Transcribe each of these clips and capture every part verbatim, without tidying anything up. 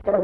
그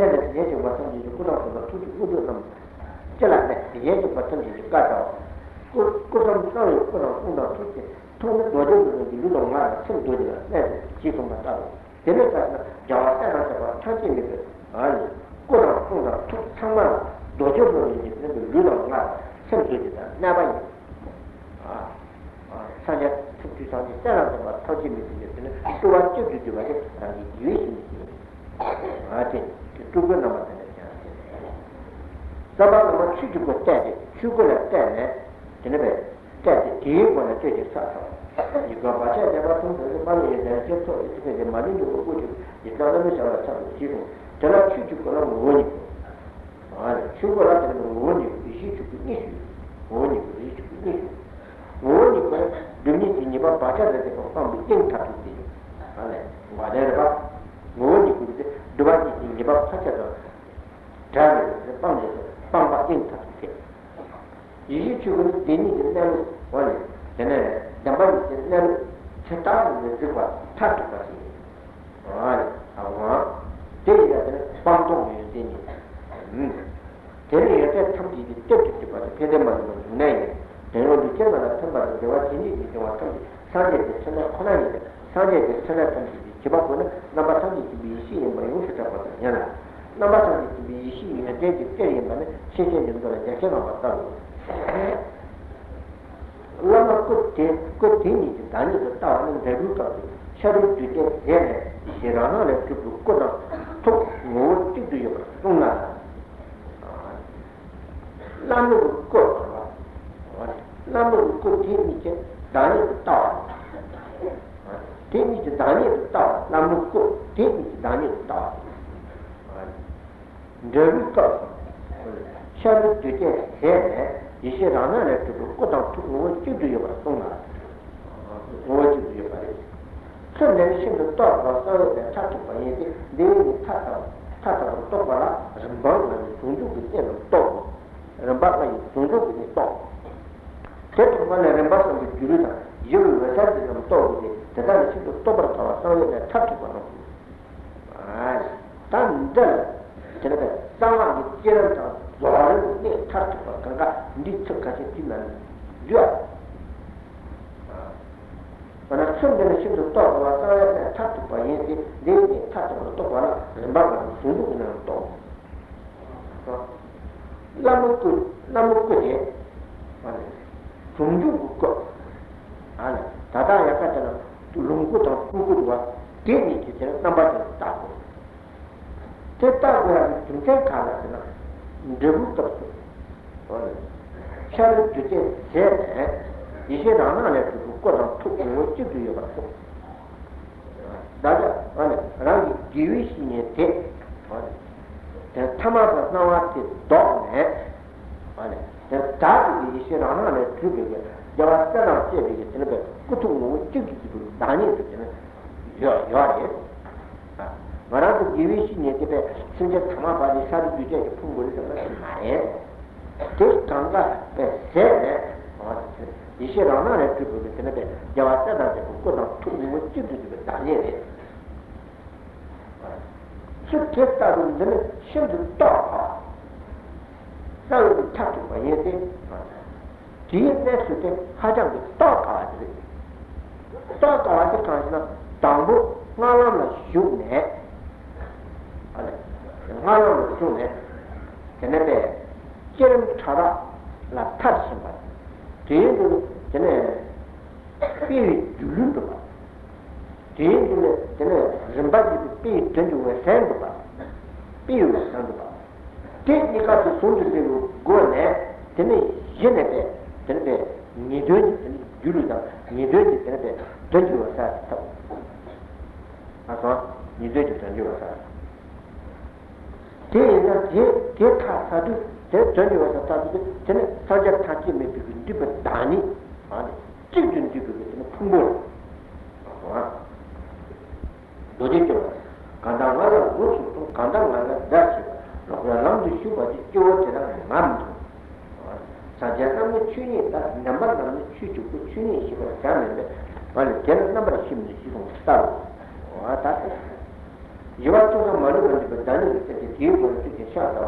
Yuatuna Maru and the Botanic is a deal with the Shata.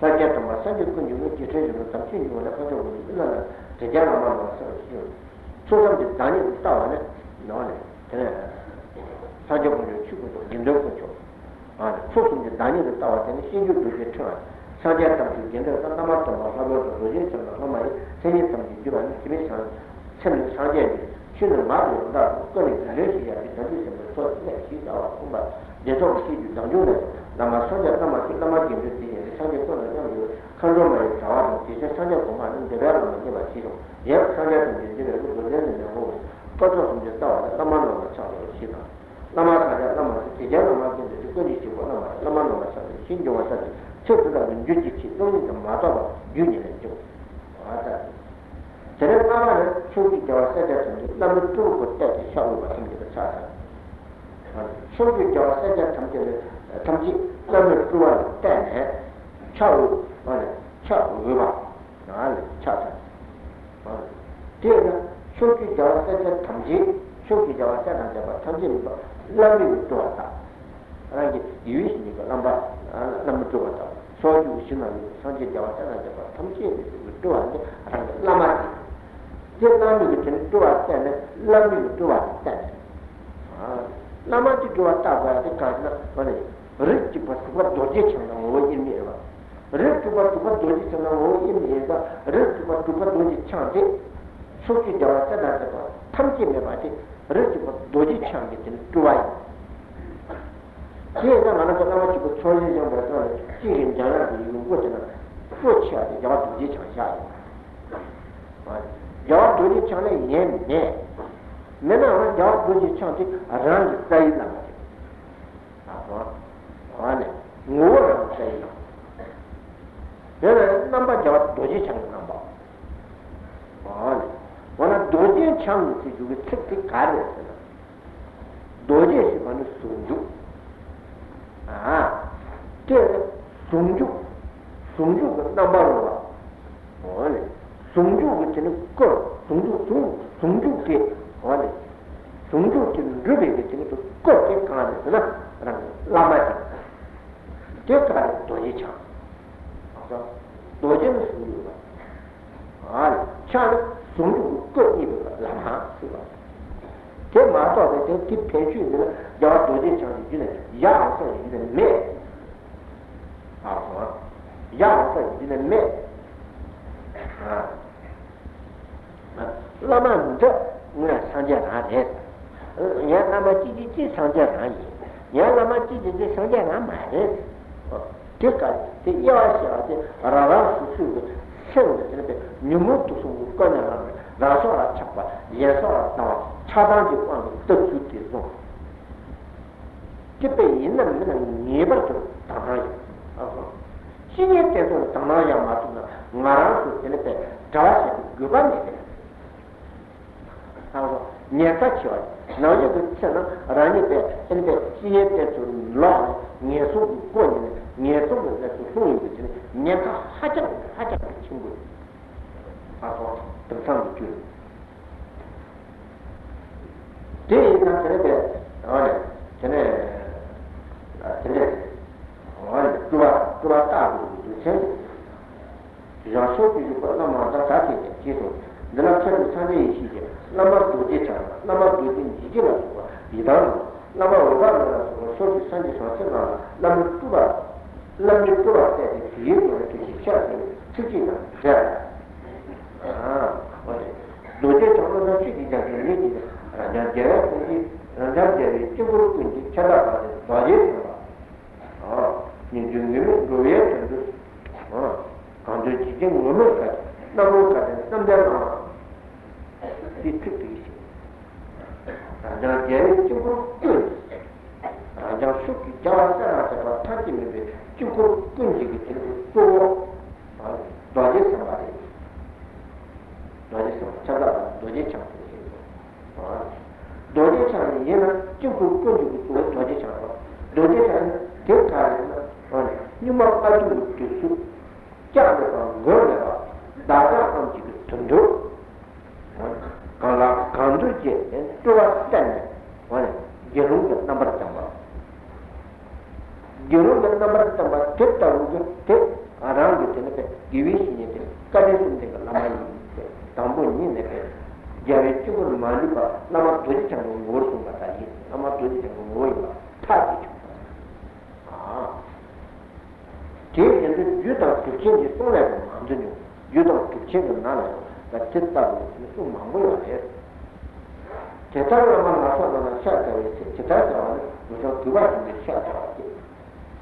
Saja Masaj could you make your treasure with something you want to put over the Villa, the Yamama. So some the Daniel Tower, None, Saja would you give no control. So from the Daniel Tower, then she would be returned. Saja comes together, Namata, Hammer, Rogation, Hamai, Senate from the Yuan, Commission, Senate Saja, Children Maru, going to Russia, the tradition of the first next sheet of Kumba. Jeton si di tangione, la massonia la mattina la mattina di dire, sa che cosa io, quando me ne stavo, ti se sa che come non deverlo non deve siro. Io sa che di dire tutto bene nel mondo. Quando sono stavo, la mano la ciao si va. La mano la mano si già la mattina di quelli si buona, la mano la ciao, sin giù va sa. Certo da un giudice non mi ha dato, io ne ho. Guarda. Se ne parla, su di già sa che la metto con te, ciao va sin che sa. So you just said that something, something, something, ten, chow, chow, river, chow. Dear, so you just said that something, so you just said that something, loving to us. And you wish me the number, number two. So you should not be something, something, do us, and Lama. Dear, loving to us, and loving to us. Lama di dua tawa di karna mana rit cepat cepat doji cina mau ini apa rit cepat cepat doji cina mau ini apa rit cepat cepat doji cantik suci jawa sana apa thamci memati rit cepat doji cantik itu dua ini dia kan anak lama cepat coli yang berasal dari jalan di luar sana suci ada jawa doji cantik jawa doji cantik ni ni मैंने अपना जॉब बोली चांटी आराम सही लगा थे आप वाले मोर सही लगा ये नंबर जॉब दोजी चंग नंबर वाले वरना दोजी चंग से जुड़े ठीक ठीक कार्य से ना दोजी से मानो सुंजू हाँ क्या सुंजू सुंजू नंबर होगा वाले सुंजू कितने को सुंजू सुं सुंजू के वाले सुंदू के रुबे के चीनी तो कोटे कहाँ है ना रंग लामा है क्या कहाँ दोजी चां अच्छा दोजी में सुंदू का आल चां सुंदू को ये लामा सुबा क्या माता है तो कि पेंशन इधर यार दोजी चां इधर यार से इधर में आह यार से इधर में हाँ लामा इधर मैं संजय नाम है, यह नाम चीज़ चीज़ संजय नाम है, यह नाम चीज़ चीज़ संजय नाम है, ठीक है, तो ये ऐसे आते रावण सुसुग, सेव के लिए निम्न तो सुसुग करने वाले, रासों आ चप्पा, ये सों ना, छापां जो पांव तो चूते सों, किपे इन्हें मैंने नियम तो ताना है, अहो, सिंह के तो ताना या मातुना, मारांसु के लिए जावासे गुबान है Niente ciò, non è che c'è una ranite, e le siete sull'uomo, niente sul cuore, niente sul cuore, niente a ciò, a ciò, a ciò, a ciò, a ciò, a ciò. Te non sarebbe, ora, ce n'è, ce n'è, ora, tu va, tu va a tavola, tu sei, già so che ci parla, ma da tavola, ci sono. della tradizione esige la martutita la martutin di la sua vita la valora la sua sostanza nazionale la lettura la lettura è di fiero che si cerca tutti da ah vabbè dove torno da ci di da lì da già quindi da già ci vuole quindi c'è da fare ah mi giungo dove ah quando ci giungo non fa la bocca non deve Dittici. Raja Jai Chukru Kun. Raja Shukhi Javasa Raja Tati Mebe Chukru Kun Jigiti Turo Dwaje Samari. Dwaje Samari. Chala Dwaje Champi. Dwaje Champi Yena Chukru Kun Jigiti Turo Dwaje Champi. Dwaje Champi Dekari Nyuma Padu Tisu Chyabe Gorda Dada Anjigi Tundu Kalau kandu je, dua ten, mana? Jeruk nombor tambah. Guru del number number tip thousand tip around it in the division it is cutting the Lamani Tambu in the bed. Javitu Maniba, Lama Twitter and Worsumata, Lama Twitter and Woiba, Tati. Ah, take and you don't to change it forever, Antonio. You don't to change another, but tip thousand, Mister Mambo. Tetara Mamasa on a shadow, Tetara, without the right in the shadow.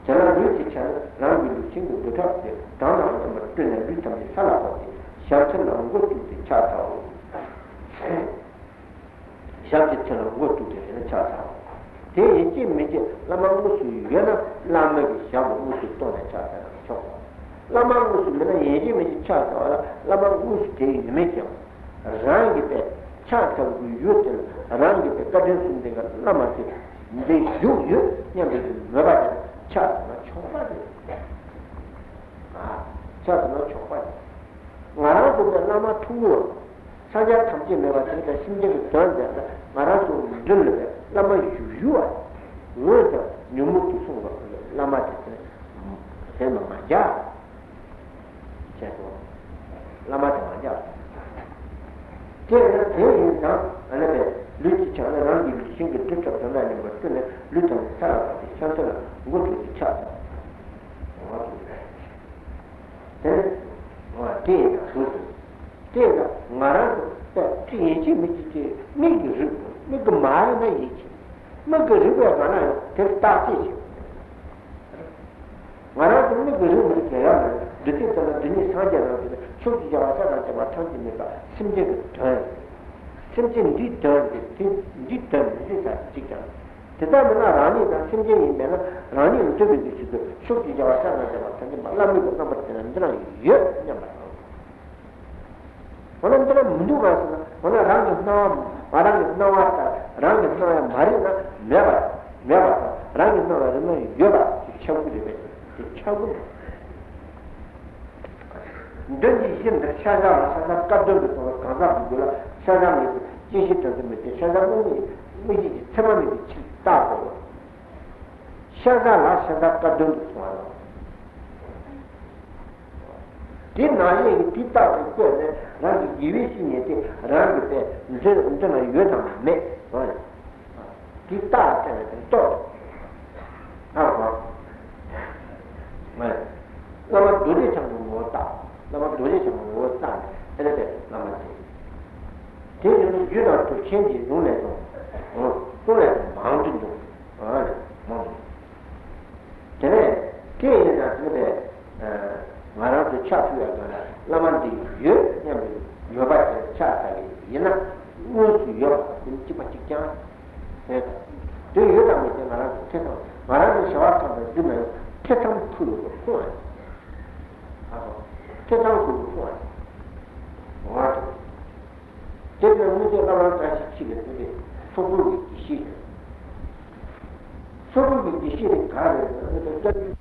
C'era lui che c'era un cinque dotato, donna la mattina lui che sala poi, c'era un gotto di chatta. C'era c'era un gotto di chatta. Te e che mi dice la mamma su viene la mamma che siamo molto tona chatta. La mamma su viene e che mi dice chatta, la mamma su che mi mette. Rangi per chatta lui io, rangi per cadenza di la mamma sì. Dei giù io, niente. Chat not chocolate. Ah, chat not chocolate. Marasu the Lama tour. Saja Tamji never take a single turn there. Marasu Dulbe, Lama Yua, Wurda, Numutu Suva, Lama Sema Maja. Lama Maja. There is now another literature around you, single touch of the land, but little salad, shelter. What is the child? Then, what did I do? Did I marry that teenage mistake? Make a river, make a mile by each. Make a river when I take that issue. When I make a river with the other, the things that the new soldier of the soldier of the Matan Meba, simply return. Simply return the thing, return the thing that she does. Rani da Sinja in Bella, Rani and Tubby, Shoki Javasana, Lamico number ten and Dra. Yep, number. One of them Muduva, one of Rang is now, Rang is now after, Rang is now Marina, never, never, Rang is now a Yoga, the Chocolate, the Chocolate. Don't you hear the Shazam, Shazam, Kazam, Shazam, you hit the Shazam, which is seven minutes. Tavolo. Shazala Shazaka Dunsmano. Didn't I pick up the good and giving it around the then I got on me? Guitar and talk. Well, Lama Duration water, Lama Duration water, and I said, Lama. Didn't you not to change his own level? So that mountain do. Alright, mountain. Today, Kay is a one of the chaff you are going to Lamandi, you, you have a chaff, you know, who's your Chipachichan? Do you know what I'm going to tell? Marana Shawak on the Dumas, Tetam Kuru, Horn. Tetam Kuru, Horn. Water. Take the music around as she gets it. Sobrou di Shire. Sobrou di Shire, caro.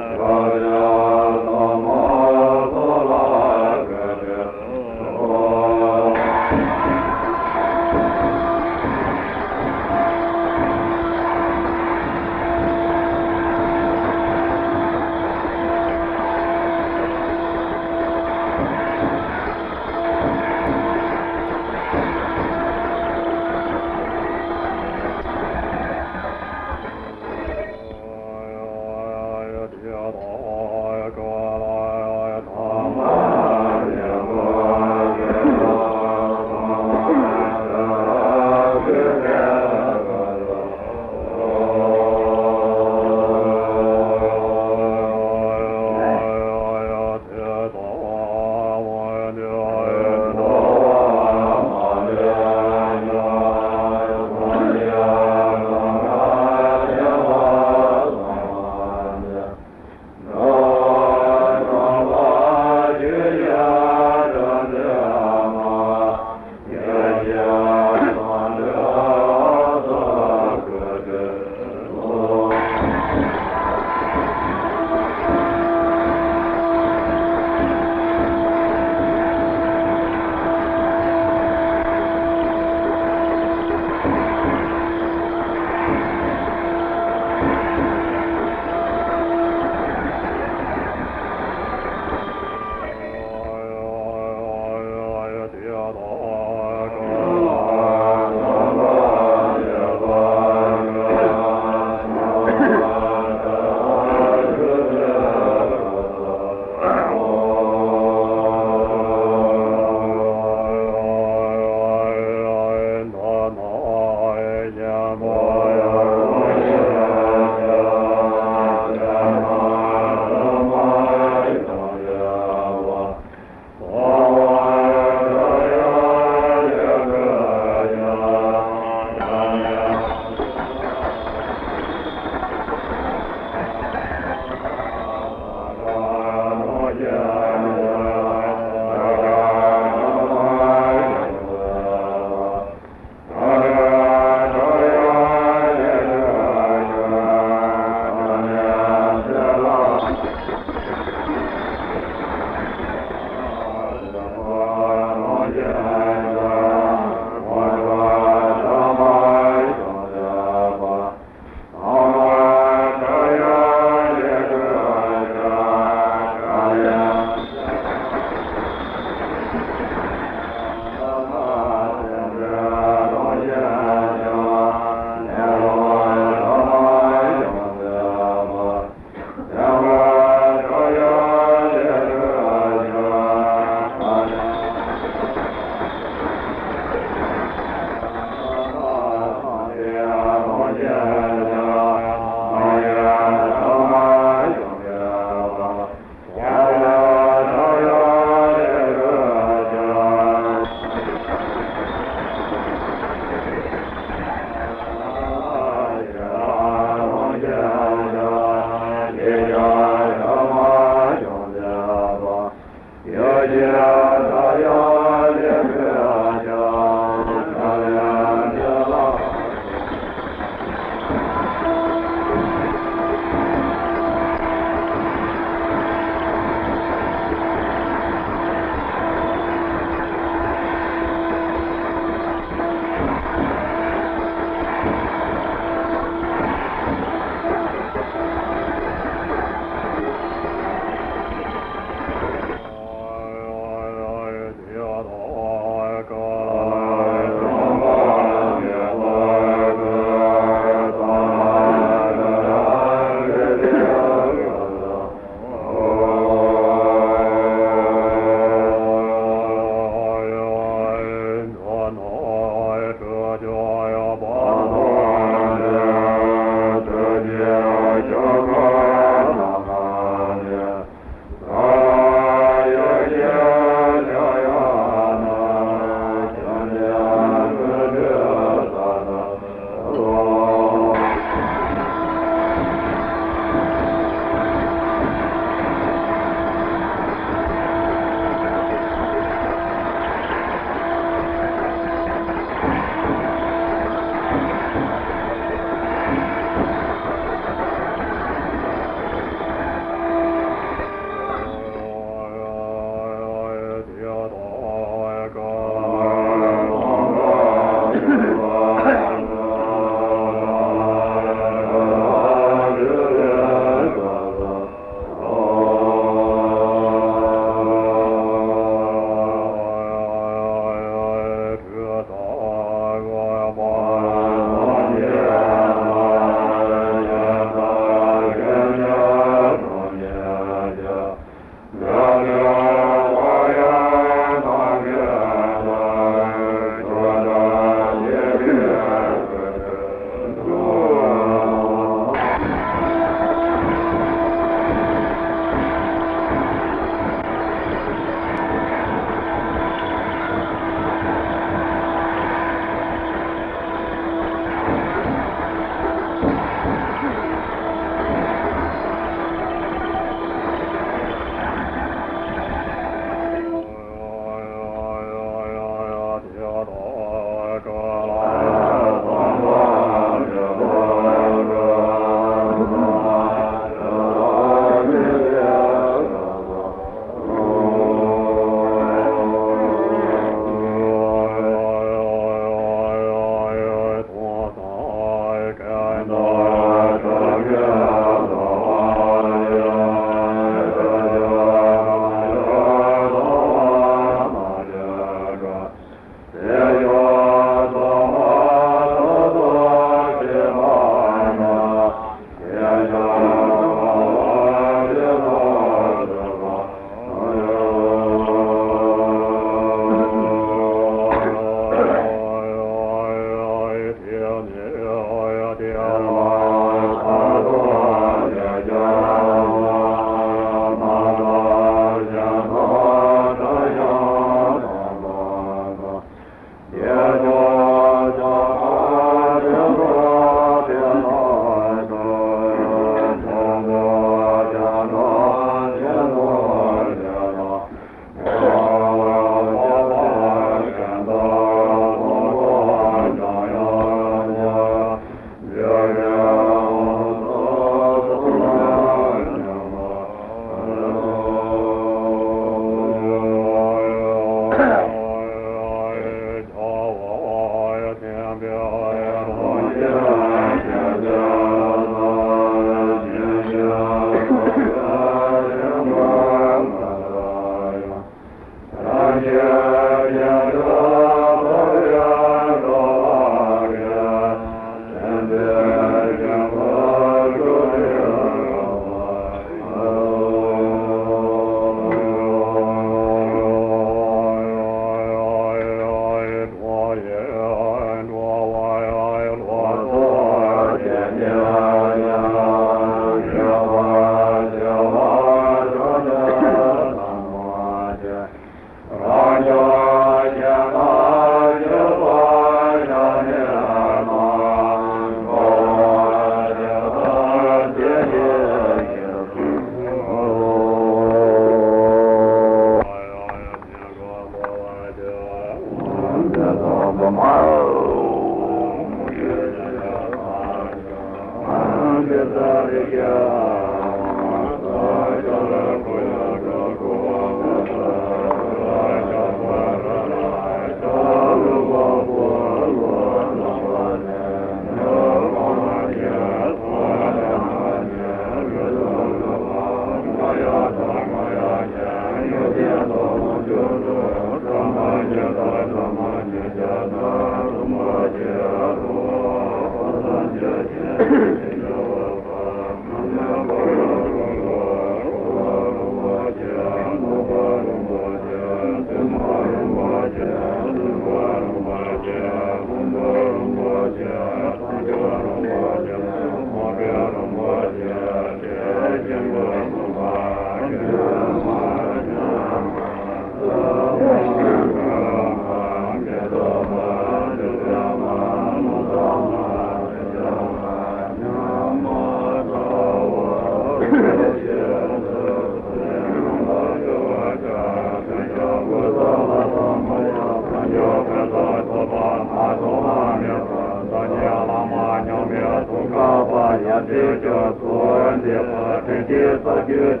Thank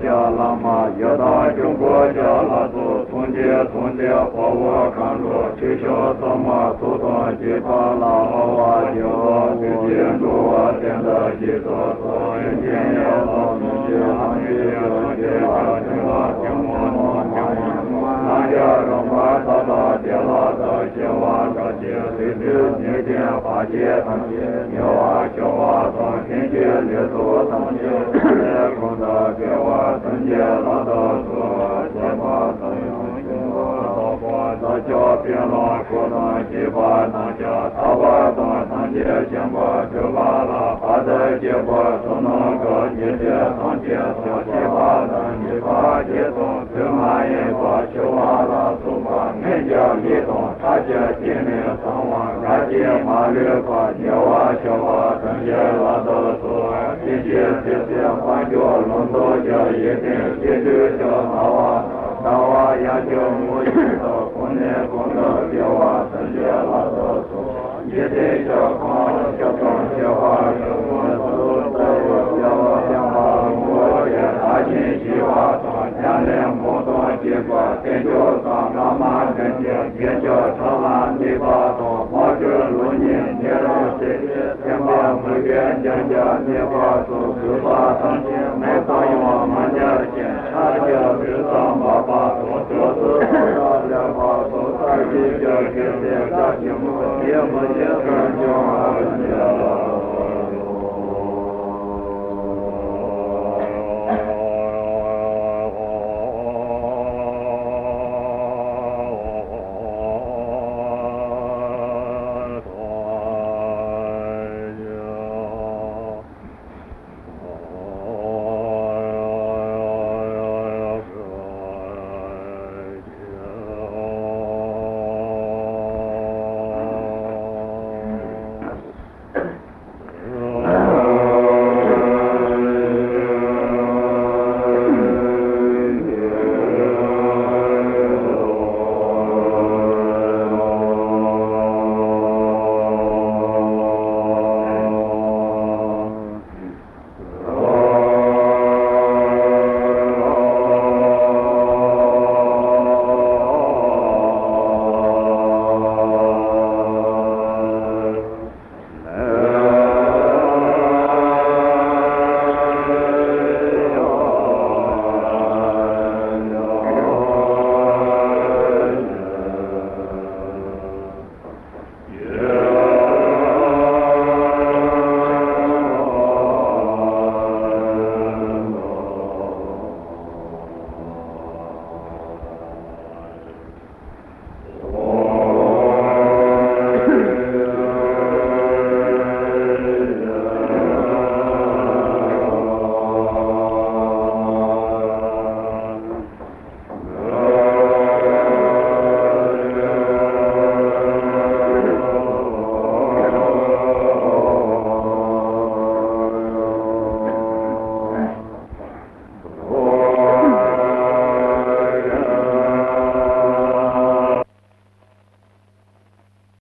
you.